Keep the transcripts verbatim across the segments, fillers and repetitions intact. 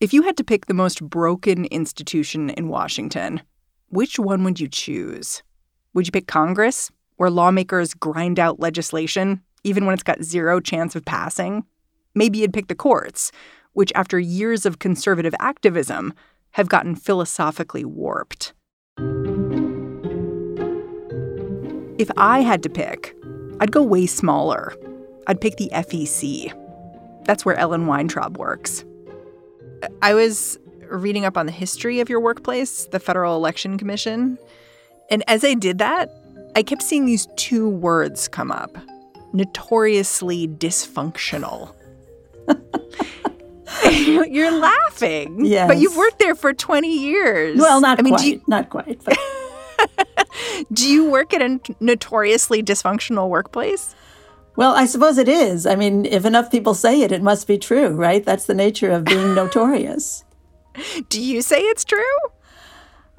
If you had to pick the most broken institution in Washington, which one would you choose? Would you pick Congress, where lawmakers grind out legislation, even when it's got zero chance of passing? Maybe you'd pick the courts, which after years of conservative activism have gotten philosophically warped. If I had to pick, I'd go way smaller. I'd pick the F E C. That's where Ellen Weintraub works. I was reading up on the history of your workplace, the Federal Election Commission. And as I did that, I kept seeing these two words come up: notoriously dysfunctional. You're laughing, yes. But you've worked there for twenty years. Well, not I mean, quite. Do you, not quite. But. Do you work at a notoriously dysfunctional workplace? Well, I suppose it is. I mean, if enough people say it, it must be true, right? That's the nature of being notorious. Do you say it's true?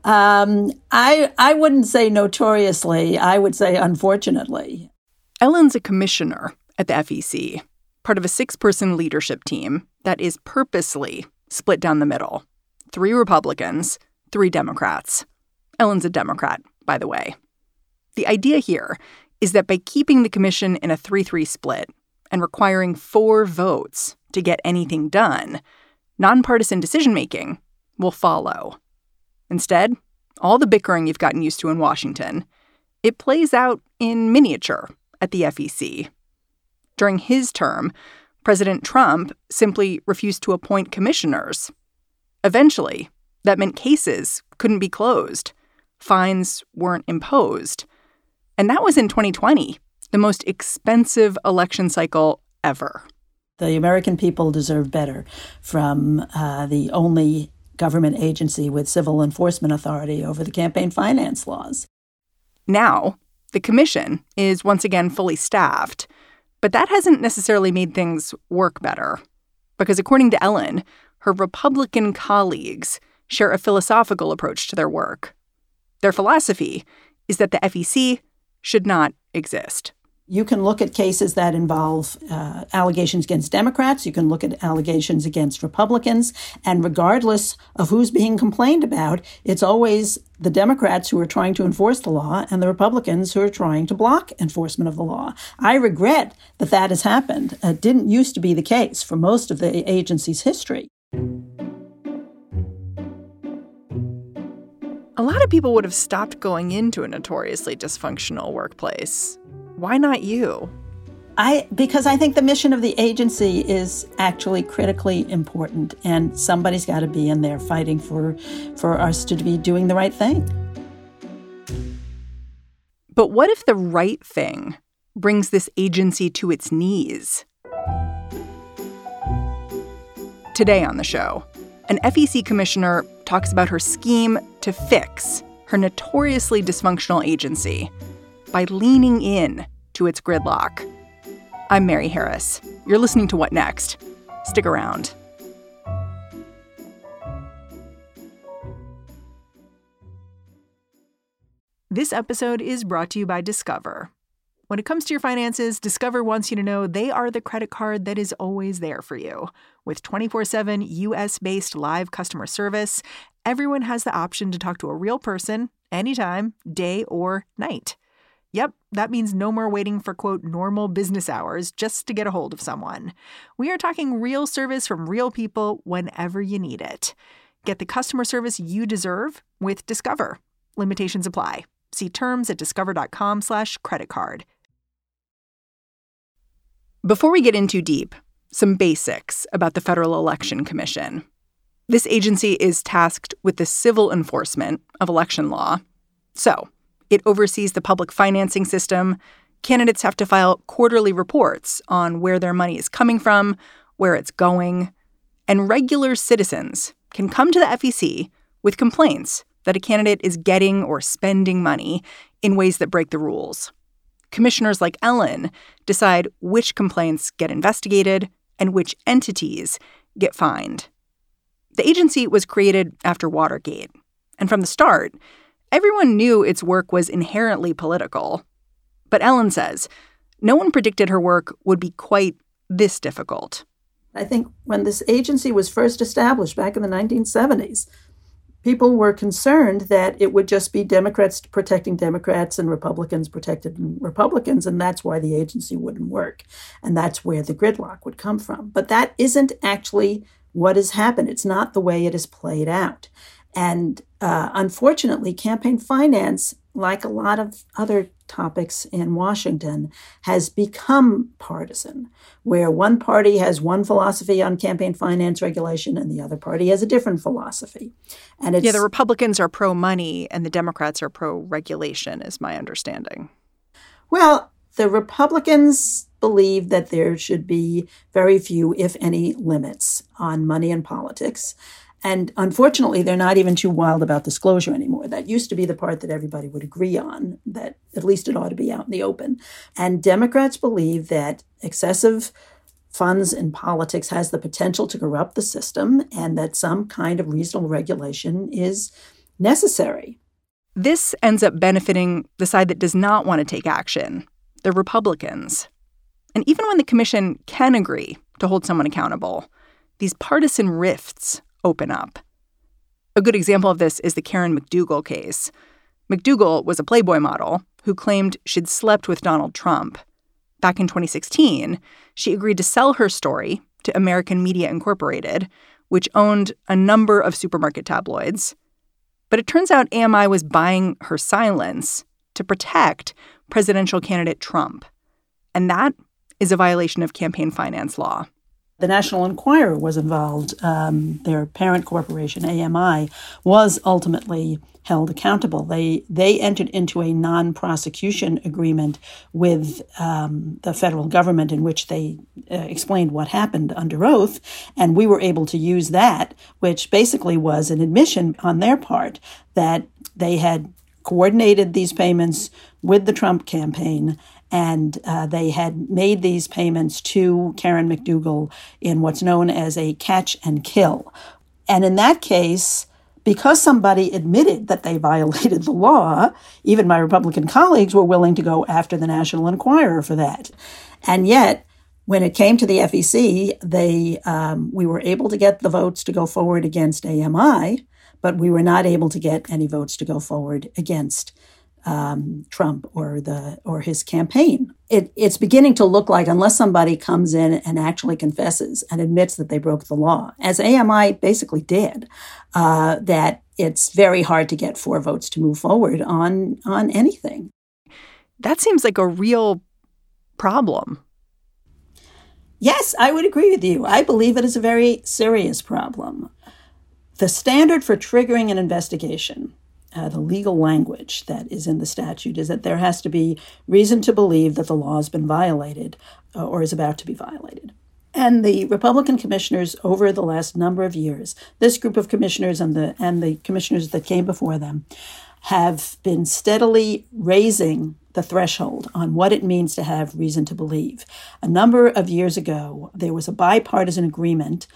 Um, I I wouldn't say notoriously. I would say unfortunately. Ellen's a commissioner at the F E C, part of a six-person leadership team that is purposely split down the middle. Three Republicans, three Democrats. Ellen's a Democrat, by the way. The idea here is that by keeping the commission in a three three split and requiring four votes to get anything done, nonpartisan decision-making will follow. Instead, all the bickering you've gotten used to in Washington, it plays out in miniature at the F E C. During his term, President Trump simply refused to appoint commissioners. Eventually, that meant cases couldn't be closed, fines weren't imposed. And that was in twenty twenty, the most expensive election cycle ever. The American people deserve better from uh, the only government agency with civil enforcement authority over the campaign finance laws. Now, the commission is once again fully staffed, but that hasn't necessarily made things work better. Because according to Ellen, her Republican colleagues share a philosophical approach to their work. Their philosophy is that the F E C should not exist. You can look at cases that involve uh, allegations against Democrats. You can look at allegations against Republicans. And regardless of who's being complained about, it's always the Democrats who are trying to enforce the law and the Republicans who are trying to block enforcement of the law. I regret that that has happened. It didn't used to be the case for most of the agency's history. A lot of people would have stopped going into a notoriously dysfunctional workplace. Why not you? I because I think the mission of the agency is actually critically important, and somebody's got to be in there fighting for, for us to be doing the right thing. But what if the right thing brings this agency to its knees? Today on the show, an F E C commissioner talks about her scheme to fix her notoriously dysfunctional agency by leaning in to its gridlock. I'm Mary Harris. You're listening to What Next? Stick around. This episode is brought to you by Discover. When it comes to your finances, Discover wants you to know they are the credit card that is always there for you. With twenty-four seven U S-based live customer service, everyone has the option to talk to a real person anytime, day or night. Yep, that means no more waiting for, quote, normal business hours just to get a hold of someone. We are talking real service from real people whenever you need it. Get the customer service you deserve with Discover. Limitations apply. See terms at discover.com slash credit card. Before we get in too deep, some basics about the Federal Election Commission. This agency is tasked with the civil enforcement of election law. So it oversees the public financing system, candidates have to file quarterly reports on where their money is coming from, where it's going, and regular citizens can come to the F E C with complaints that a candidate is getting or spending money in ways that break the rules. Commissioners like Ellen decide which complaints get investigated and which entities get fined. The agency was created after Watergate, and from the start, everyone knew its work was inherently political. But Ellen says no one predicted her work would be quite this difficult. I think when this agency was first established back in the nineteen seventies, people were concerned that it would just be Democrats protecting Democrats and Republicans protecting Republicans, and that's why the agency wouldn't work. And that's where the gridlock would come from. But that isn't actually what has happened. It's not the way it has played out. And uh, unfortunately, campaign finance, like a lot of other topics in Washington, has become partisan, where one party has one philosophy on campaign finance regulation and the other party has a different philosophy. And it's, yeah, the Republicans are pro-money and the Democrats are pro-regulation, is my understanding. Well, the Republicans believe that there should be very few, if any, limits on money in politics. And unfortunately, they're not even too wild about disclosure anymore. That used to be the part that everybody would agree on, that at least it ought to be out in the open. And Democrats believe that excessive funds in politics has the potential to corrupt the system and that some kind of reasonable regulation is necessary. This ends up benefiting the side that does not want to take action, the Republicans. And even when the commission can agree to hold someone accountable, these partisan rifts open up. A good example of this is the Karen McDougal case. McDougal was a Playboy model who claimed she'd slept with Donald Trump. Back in twenty sixteen, she agreed to sell her story to American Media Incorporated, which owned a number of supermarket tabloids. But it turns out A M I was buying her silence to protect presidential candidate Trump. And that is a violation of campaign finance law. The National Enquirer was involved. Um, their parent corporation, A M I, was ultimately held accountable. They they entered into a non-prosecution agreement with um, the federal government in which they uh, explained what happened under oath. And we were able to use that, which basically was an admission on their part that they had coordinated these payments with the Trump campaign. And uh, they had made these payments to Karen McDougal in what's known as a catch and kill. And in that case, because somebody admitted that they violated the law, even my Republican colleagues were willing to go after the National Enquirer for that. And yet, when it came to the F E C, they um, we were able to get the votes to go forward against A M I, but we were not able to get any votes to go forward against Um, Trump or the or his campaign. It, it's beginning to look like, unless somebody comes in and actually confesses and admits that they broke the law, as A M I basically did, uh, that it's very hard to get four votes to move forward on on anything. That seems like a real problem. Yes, I would agree with you. I believe it is a very serious problem. The standard for triggering an investigation, Uh, the legal language that is in the statute, is that there has to be reason to believe that the law has been violated uh, or is about to be violated. And the Republican commissioners over the last number of years, this group of commissioners and the and the commissioners that came before them, have been steadily raising the threshold on what it means to have reason to believe. A number of years ago, there was a bipartisan agreement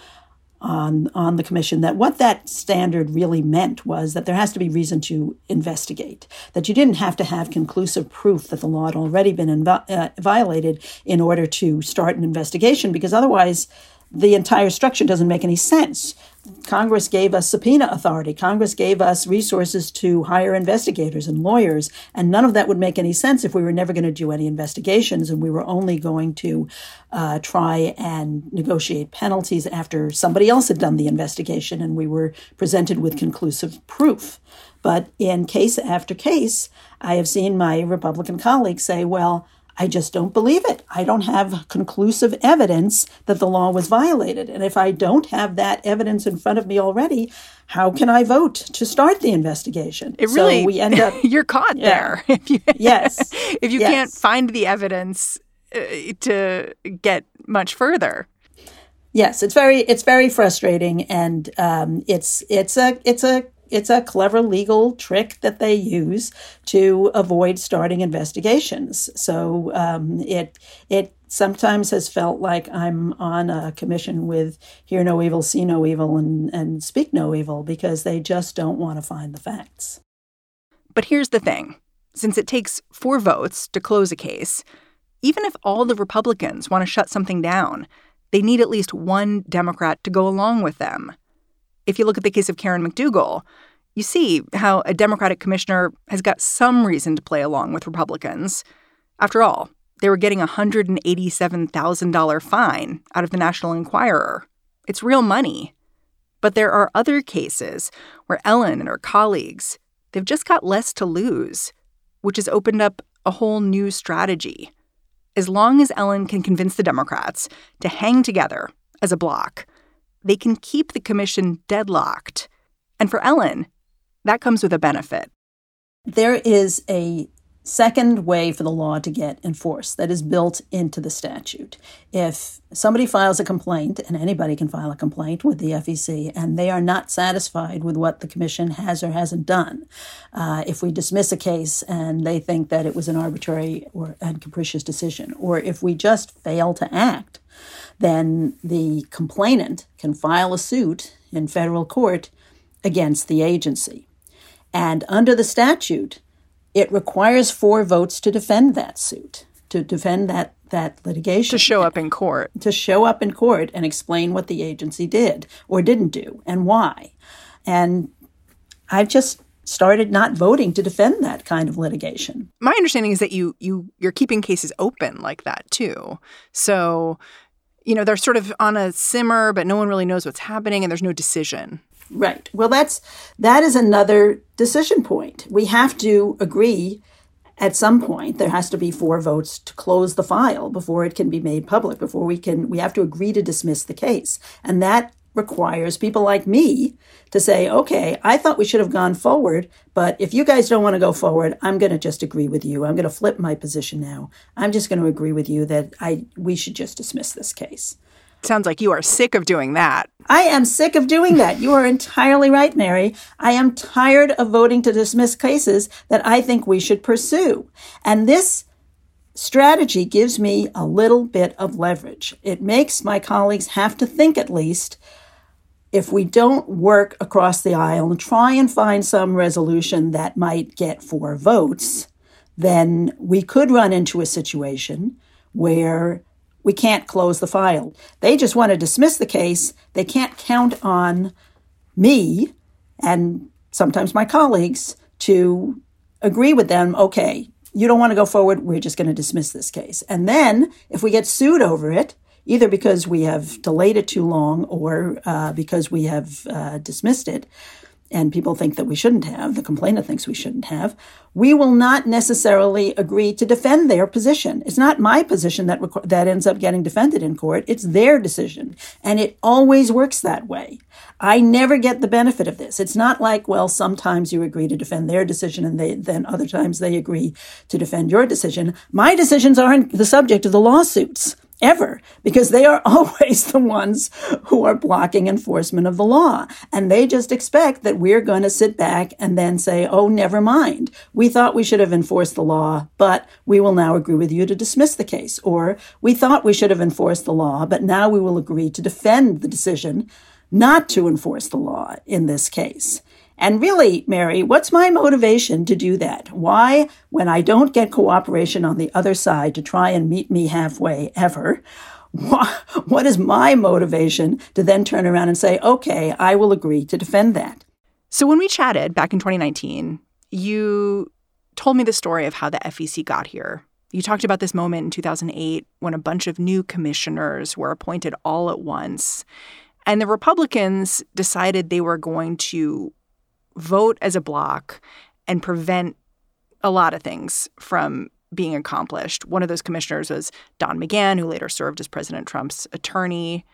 On, on the commission that what that standard really meant was that there has to be reason to investigate, that you didn't have to have conclusive proof that the law had already been inv- uh, violated in order to start an investigation, because otherwise the entire structure doesn't make any sense. Congress gave us subpoena authority. Congress gave us resources to hire investigators and lawyers, and none of that would make any sense if we were never going to do any investigations and we were only going to uh, try and negotiate penalties after somebody else had done the investigation and we were presented with conclusive proof. But in case after case, I have seen my Republican colleagues say, well, I just don't believe it. I don't have conclusive evidence that the law was violated. And if I don't have that evidence in front of me already, how can I vote to start the investigation? It really, so we end up, you're caught yeah. there. If you, yes. if you yes. can't find the evidence uh, to get much further. Yes, it's very it's very frustrating, and um, it's it's a it's a it's a clever legal trick that they use to avoid starting investigations. So um, it it sometimes has felt like I'm on a commission with Hear No Evil, See No Evil, and and Speak No Evil, because they just don't want to find the facts. But here's the thing: since it takes four votes to close a case, even if all the Republicans want to shut something down, they need at least one Democrat to go along with them. If you look at the case of Karen McDougal, you see how a Democratic commissioner has got some reason to play along with Republicans. After all, they were getting a one hundred eighty-seven thousand dollars fine out of the National Enquirer. It's real money. But there are other cases where Ellen and her colleagues, they've just got less to lose, which has opened up a whole new strategy. As long as Ellen can convince the Democrats to hang together as a bloc, they can keep the commission deadlocked. And for Ellen, that comes with a benefit. There is a second way for the law to get enforced that is built into the statute. If somebody files a complaint, and anybody can file a complaint with the F E C, and they are not satisfied with what the commission has or hasn't done, uh, if we dismiss a case and they think that it was an arbitrary or and capricious decision, or if we just fail to act, then the complainant can file a suit in federal court against the agency. And under the statute, it requires four votes to defend that suit, to defend that, that litigation. To show up in court. To show up in court and explain what the agency did or didn't do and why. And I've just started not voting to defend that kind of litigation. My understanding is that you, you, you're keeping cases open like that, too. So, you know, they're sort of on a simmer, but no one really knows what's happening and there's no decision. Right. Well, that's that is another decision point. We have to agree at some point there has to be four votes to close the file before it can be made public, before we can we have to agree to dismiss the case. And that requires people like me to say, OK, I thought we should have gone forward, but if you guys don't want to go forward, I'm going to just agree with you. I'm going to flip my position now. I'm just going to agree with you that I we should just dismiss this case. Sounds like you are sick of doing that. I am sick of doing that. You are entirely right, Mary. I am tired of voting to dismiss cases that I think we should pursue. And this strategy gives me a little bit of leverage. It makes my colleagues have to think, at least, if we don't work across the aisle and try and find some resolution that might get four votes, then we could run into a situation where we can't close the file. They just want to dismiss the case. They can't count on me and sometimes my colleagues to agree with them. Okay, you don't want to go forward. We're just going to dismiss this case. And then if we get sued over it, either because we have delayed it too long or uh, because we have uh, dismissed it, and people think that we shouldn't have, the complainant thinks we shouldn't have, we will not necessarily agree to defend their position. It's not my position that rec- that ends up getting defended in court. It's their decision. And it always works that way. I never get the benefit of this. It's not like, well, sometimes you agree to defend their decision and they, then other times they agree to defend your decision. My decisions aren't the subject of the lawsuits. Ever, because they are always the ones who are blocking enforcement of the law. And they just expect that we're going to sit back and then say, oh, never mind. We thought we should have enforced the law, but we will now agree with you to dismiss the case. Or we thought we should have enforced the law, but now we will agree to defend the decision not to enforce the law in this case. And really, Mary, what's my motivation to do that? Why, when I don't get cooperation on the other side to try and meet me halfway ever, why, what is my motivation to then turn around and say, okay, I will agree to defend that? So when we chatted back in twenty nineteen, you told me the story of how the F E C got here. You talked about this moment in two thousand eight when a bunch of new commissioners were appointed all at once, and the Republicans decided they were going to vote as a bloc and prevent a lot of things from being accomplished. One of those commissioners was Don McGahn, who later served as President Trump's attorney.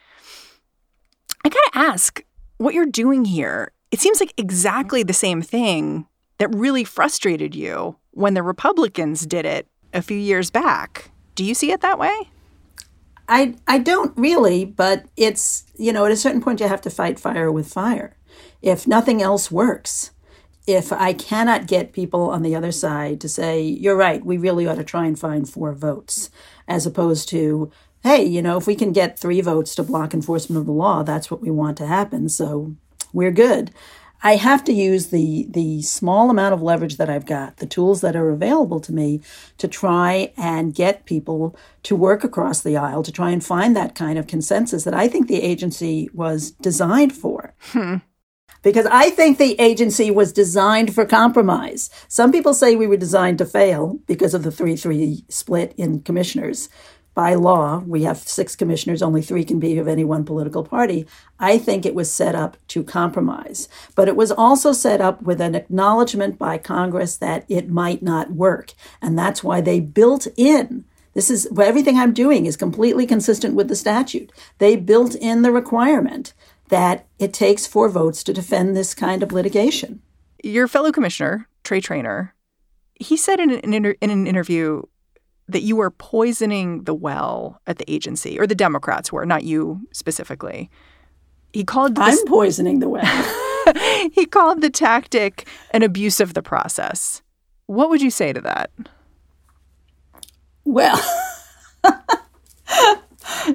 I gotta ask what you're doing here. It seems like exactly the same thing that really frustrated you when the Republicans did it a few years back. Do you see it that way? I I don't really, but it's, you know, at a certain point you have to fight fire with fire. If nothing else works, if I cannot get people on the other side to say, you're right, we really ought to try and find four votes, as opposed to, hey, you know, if we can get three votes to block enforcement of the law, that's what we want to happen, so we're good. I have to use the the small amount of leverage that I've got, the tools that are available to me, to try and get people to work across the aisle, to try and find that kind of consensus that I think the agency was designed for. Hmm. Because I think the agency was designed for compromise. Some people say we were designed to fail because of the three three split in commissioners. By law, we have six commissioners, only three can be of any one political party. I think it was set up to compromise. But it was also set up with an acknowledgement by Congress that it might not work. And that's why they built in, this is, everything I'm doing is completely consistent with the statute. They built in the requirement that it takes four votes to defend this kind of litigation. Your fellow commissioner, Trey Trainor, he said in an, inter- in an interview that you were poisoning the well at the agency, or the Democrats were, not you specifically. He called this, I'm poisoning the well. He called the tactic an abuse of the process. What would you say to that? Well,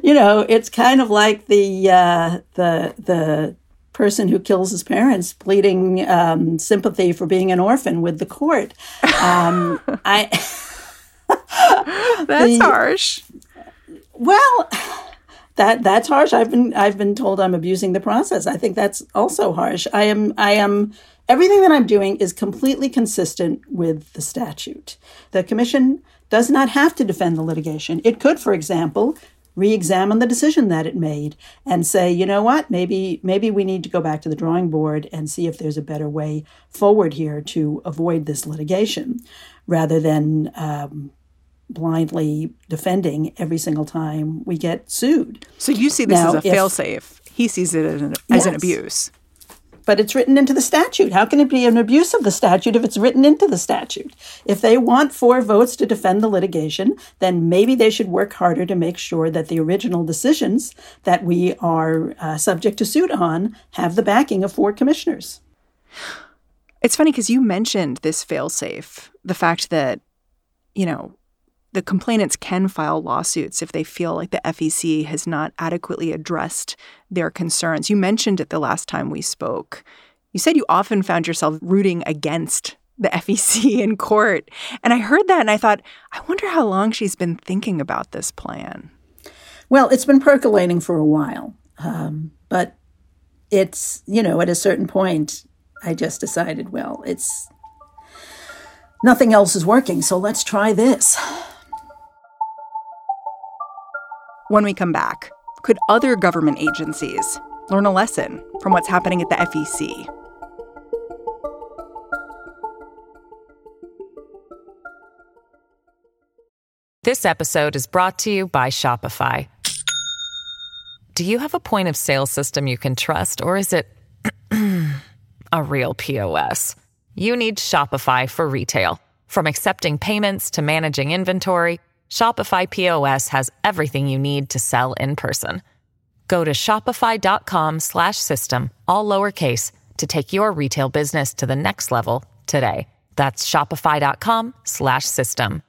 you know, it's kind of like the uh, the the person who kills his parents pleading um, sympathy for being an orphan with the court. Um, I. That's the, harsh. Well, that that's harsh. I've been I've been told I'm abusing the process. I think that's also harsh. I am I am everything that I'm doing is completely consistent with the statute. The commission does not have to defend the litigation. It could, for example, re-examine the decision that it made and say, you know what, maybe maybe we need to go back to the drawing board and see if there's a better way forward here to avoid this litigation, rather than um, blindly defending every single time we get sued. So you see this now, as a fail-safe. He sees it as an, yes, as an abuse. But it's written into the statute. How can it be an abuse of the statute if it's written into the statute? If they want four votes to defend the litigation, then maybe they should work harder to make sure that the original decisions that we are uh, subject to suit on have the backing of four commissioners. It's funny because you mentioned this fail-safe, the fact that, you know, the complainants can file lawsuits if they feel like the F E C has not adequately addressed their concerns. You mentioned it the last time we spoke. You said you often found yourself rooting against the F E C in court. And I heard that and I thought, I wonder how long she's been thinking about this plan. Well, it's been percolating for a while. Um, but it's, you know, at a certain point, I just decided, well, it's nothing else is working, so let's try this. When we come back, could other government agencies learn a lesson from what's happening at the F E C? This episode is brought to you by Shopify. Do you have a point of sale system you can trust, or is it a real P O S? You need Shopify for retail. From accepting payments to managing inventory, Shopify P O S has everything you need to sell in person. Go to shopify.com slash system, all lowercase, to take your retail business to the next level today. That's shopify.com slash system.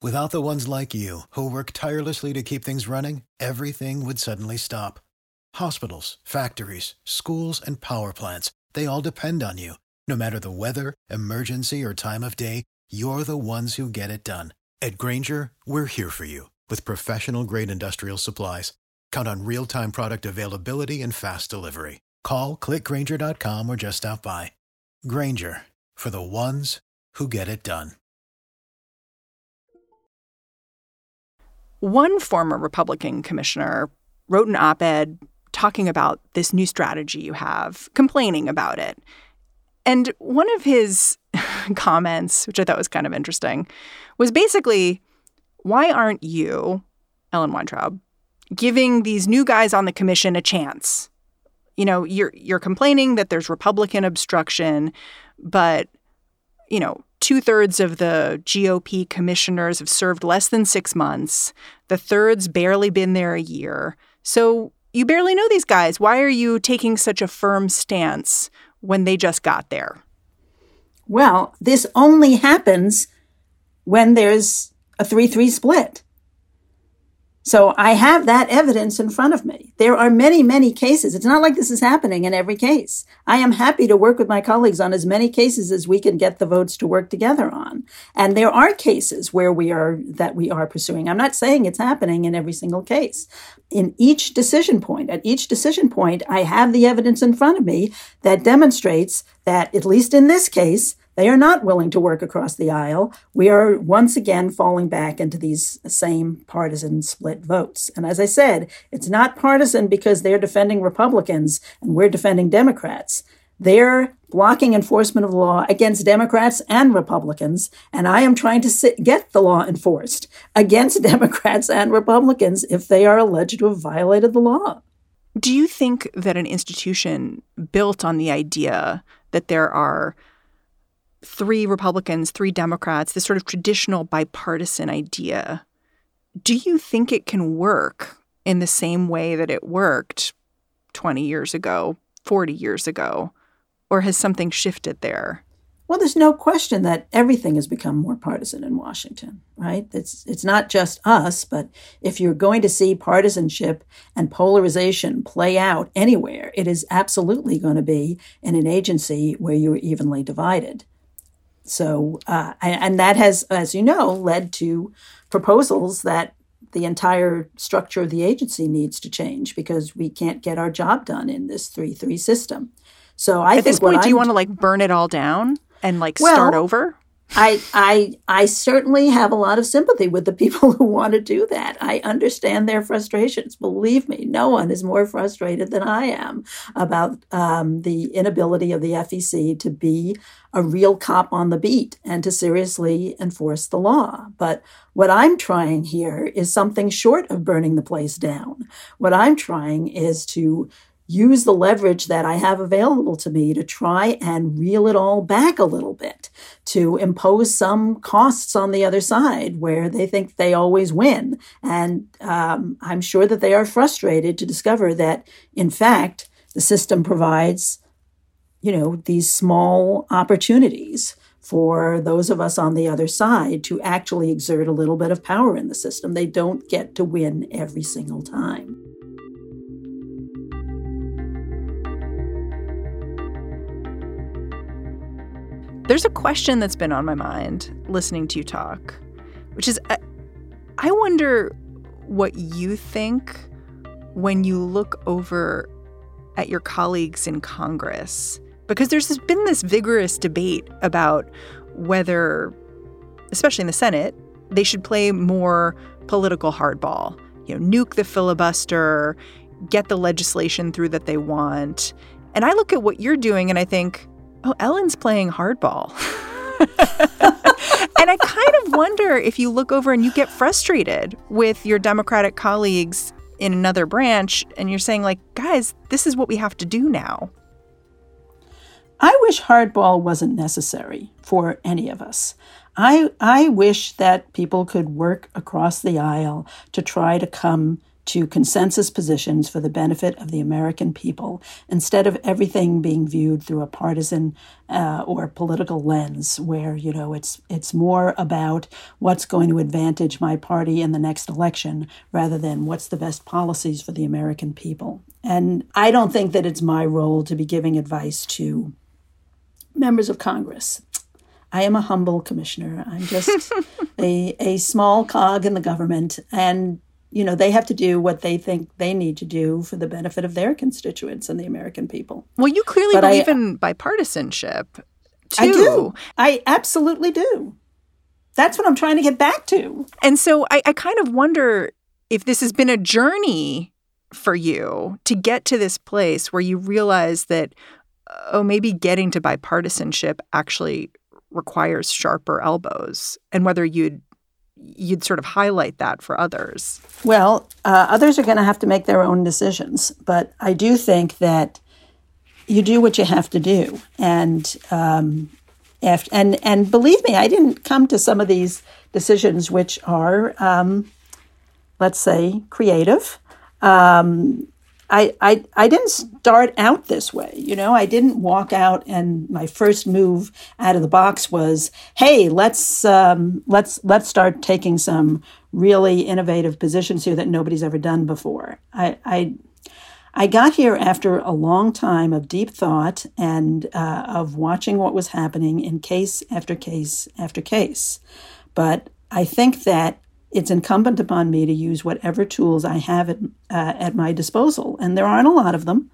Without the ones like you, who work tirelessly to keep things running, everything would suddenly stop. Hospitals, factories, schools, and power plants, they all depend on you. No matter the weather, emergency, or time of day, you're the ones who get it done. At Grainger, we're here for you with professional-grade industrial supplies. Count on real-time product availability and fast delivery. Call, click grainger dot com or just stop by. Grainger, for the ones who get it done. One former Republican commissioner wrote an op-ed talking about this new strategy you have, complaining about it. And one of his comments, which I thought was kind of interesting, was basically, why aren't you, Ellen Weintraub, giving these new guys on the commission a chance? You know, you're you're complaining that there's Republican obstruction, but, you know, two-thirds of the G O P commissioners have served less than six months. The third's barely been there a year. So you barely know these guys. Why are you taking such a firm stance when they just got there? Well, this only happens when there's a three three split. So I have that evidence in front of me. There are many, many cases. It's not like this is happening in every case. I am happy to work with my colleagues on as many cases as we can get the votes to work together on. And there are cases where we are, that we are pursuing. I'm not saying it's happening in every single case. In each decision point, at each decision point, I have the evidence in front of me that demonstrates that, at least in this case, they are not willing to work across the aisle. We are once again falling back into these same partisan split votes. And as I said, it's not partisan because they're defending Republicans and we're defending Democrats. They're blocking enforcement of the law against Democrats and Republicans. And I am trying to sit, get the law enforced against Democrats and Republicans if they are alleged to have violated the law. Do you think that an institution built on the idea that there are three Republicans, three Democrats, this sort of traditional bipartisan idea, do you think it can work in the same way that it worked twenty years ago, forty years ago, or has something shifted there? Well, there's no question that everything has become more partisan in Washington, right? It's it's not just us, but if you're going to see partisanship and polarization play out anywhere, it is absolutely going to be in an agency where you're evenly divided. So, uh, and that has, as you know, led to proposals that the entire structure of the agency needs to change because we can't get our job done in this three three system. So I At think this point, I'm, do you want to like burn it all down and like well, start over? I, I, I certainly have a lot of sympathy with the people who want to do that. I understand their frustrations. Believe me, no one is more frustrated than I am about um, the inability of the F E C to be a real cop on the beat and to seriously enforce the law. But what I'm trying here is something short of burning the place down. What I'm trying is to use the leverage that I have available to me to try and reel it all back a little bit, to impose some costs on the other side where they think they always win. And um, I'm sure that they are frustrated to discover that, in fact, the system provides, you know, these small opportunities for those of us on the other side to actually exert a little bit of power in the system. They don't get to win every single time. There's a question that's been on my mind listening to you talk, which is, uh, I wonder what you think when you look over at your colleagues in Congress, because there's been this vigorous debate about whether, especially in the Senate, they should play more political hardball, you know, nuke the filibuster, get the legislation through that they want. And I look at what you're doing and I think, oh, Ellen's playing hardball. And I kind of wonder if you look over and you get frustrated with your Democratic colleagues in another branch and you're saying, like, guys, this is what we have to do now. I wish hardball wasn't necessary for any of us. I I wish that people could work across the aisle to try to come to consensus positions for the benefit of the American people, instead of everything being viewed through a partisan uh, or political lens where, you know, it's it's more about what's going to advantage my party in the next election rather than what's the best policies for the American people. And I don't think that it's my role to be giving advice to members of Congress. I am a humble commissioner. I'm just a, a small cog in the government, and you know, they have to do what they think they need to do for the benefit of their constituents and the American people. Well, you clearly but believe I, in bipartisanship, too. I do. I absolutely do. That's what I'm trying to get back to. And so I, I kind of wonder if this has been a journey for you to get to this place where you realize that, oh, maybe getting to bipartisanship actually requires sharper elbows, and whether you'd you'd sort of highlight that for others. Well, uh, others are going to have to make their own decisions. But I do think that you do what you have to do. And um, after, and and believe me, I didn't come to some of these decisions which are, um, let's say, creative. Um, I, I I didn't start out this way, you know. I didn't walk out and my first move out of the box was, "Hey, let's um, let's let's start taking some really innovative positions here that nobody's ever done before." I I, I got here after a long time of deep thought and uh, of watching what was happening in case after case after case, but I think that it's incumbent upon me to use whatever tools I have at, uh, at my disposal, and there aren't a lot of them,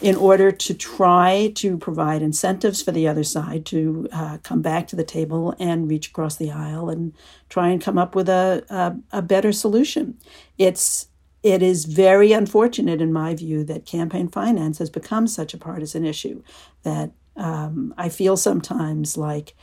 in order to try to provide incentives for the other side to uh, come back to the table and reach across the aisle and try and come up with a, a, a better solution. It's It is very unfortunate, in my view, that campaign finance has become such a partisan issue that um, I feel sometimes like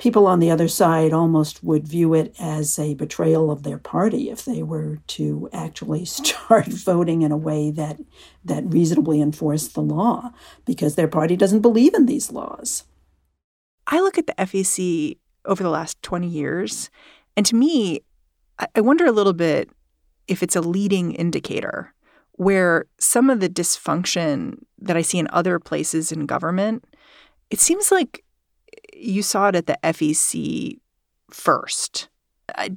people on the other side almost would view it as a betrayal of their party if they were to actually start voting in a way that that reasonably enforced the law, because their party doesn't believe in these laws. I look at the F E C over the last twenty years, and to me, I wonder a little bit if it's a leading indicator where some of the dysfunction that I see in other places in government, it seems like you saw it at the F E C first.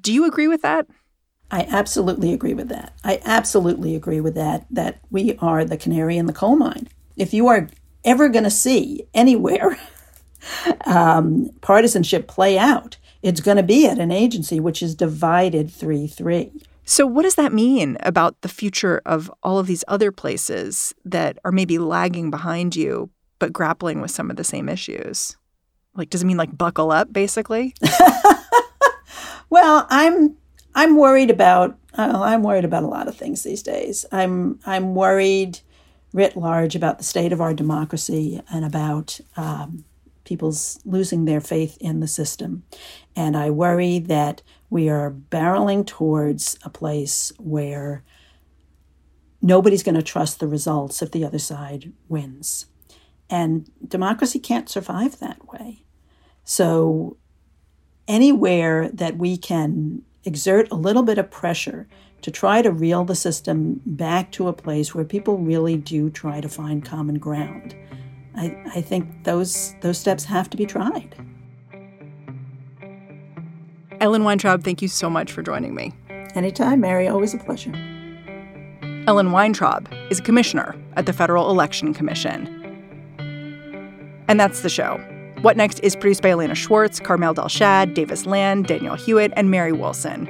Do you agree with that? I absolutely agree with that. I absolutely agree with that, that we are the canary in the coal mine. If you are ever going to see anywhere um, partisanship play out, it's going to be at an agency which is divided three three. So what does that mean about the future of all of these other places that are maybe lagging behind you, but grappling with some of the same issues? Like, does it mean like buckle up, basically? Well, I'm I'm worried about uh, I'm worried about a lot of things these days. I'm I'm worried writ large about the state of our democracy and about um, people's losing their faith in the system. And I worry that we are barreling towards a place where nobody's going to trust the results if the other side wins. And democracy can't survive that way. So anywhere that we can exert a little bit of pressure to try to reel the system back to a place where people really do try to find common ground, I, I think those those steps have to be tried. Ellen Weintraub, thank you so much for joining me. Anytime, Mary. Always a pleasure. Ellen Weintraub is a commissioner at the Federal Election Commission. And that's the show. What Next is produced by Elena Schwartz, Carmel Delshad, Davis Land, Daniel Hewitt, and Mary Wilson.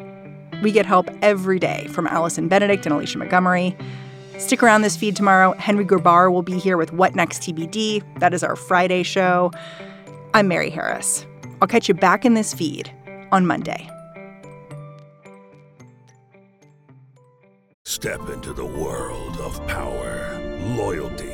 We get help every day from Allison Benedict and Alicia Montgomery. Stick around this feed tomorrow. Henry Gerbar will be here with What Next T B D. That is our Friday show. I'm Mary Harris. I'll catch you back in this feed on Monday. Step into the world of power, loyalty,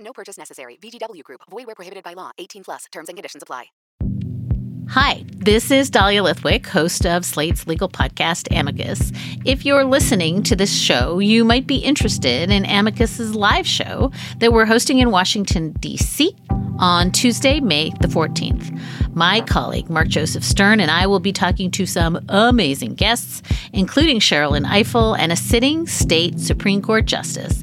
No purchase necessary. V G W Group. Void where prohibited by law. eighteen plus. Terms and conditions apply. Hi, this is Dahlia Lithwick, host of Slate's legal podcast, Amicus. If you're listening to this show, you might be interested in Amicus's live show that we're hosting in Washington, D C on Tuesday, May the fourteenth. My colleague, Mark Joseph Stern, and I will be talking to some amazing guests, including Sherilyn Ifill and a sitting state Supreme Court justice,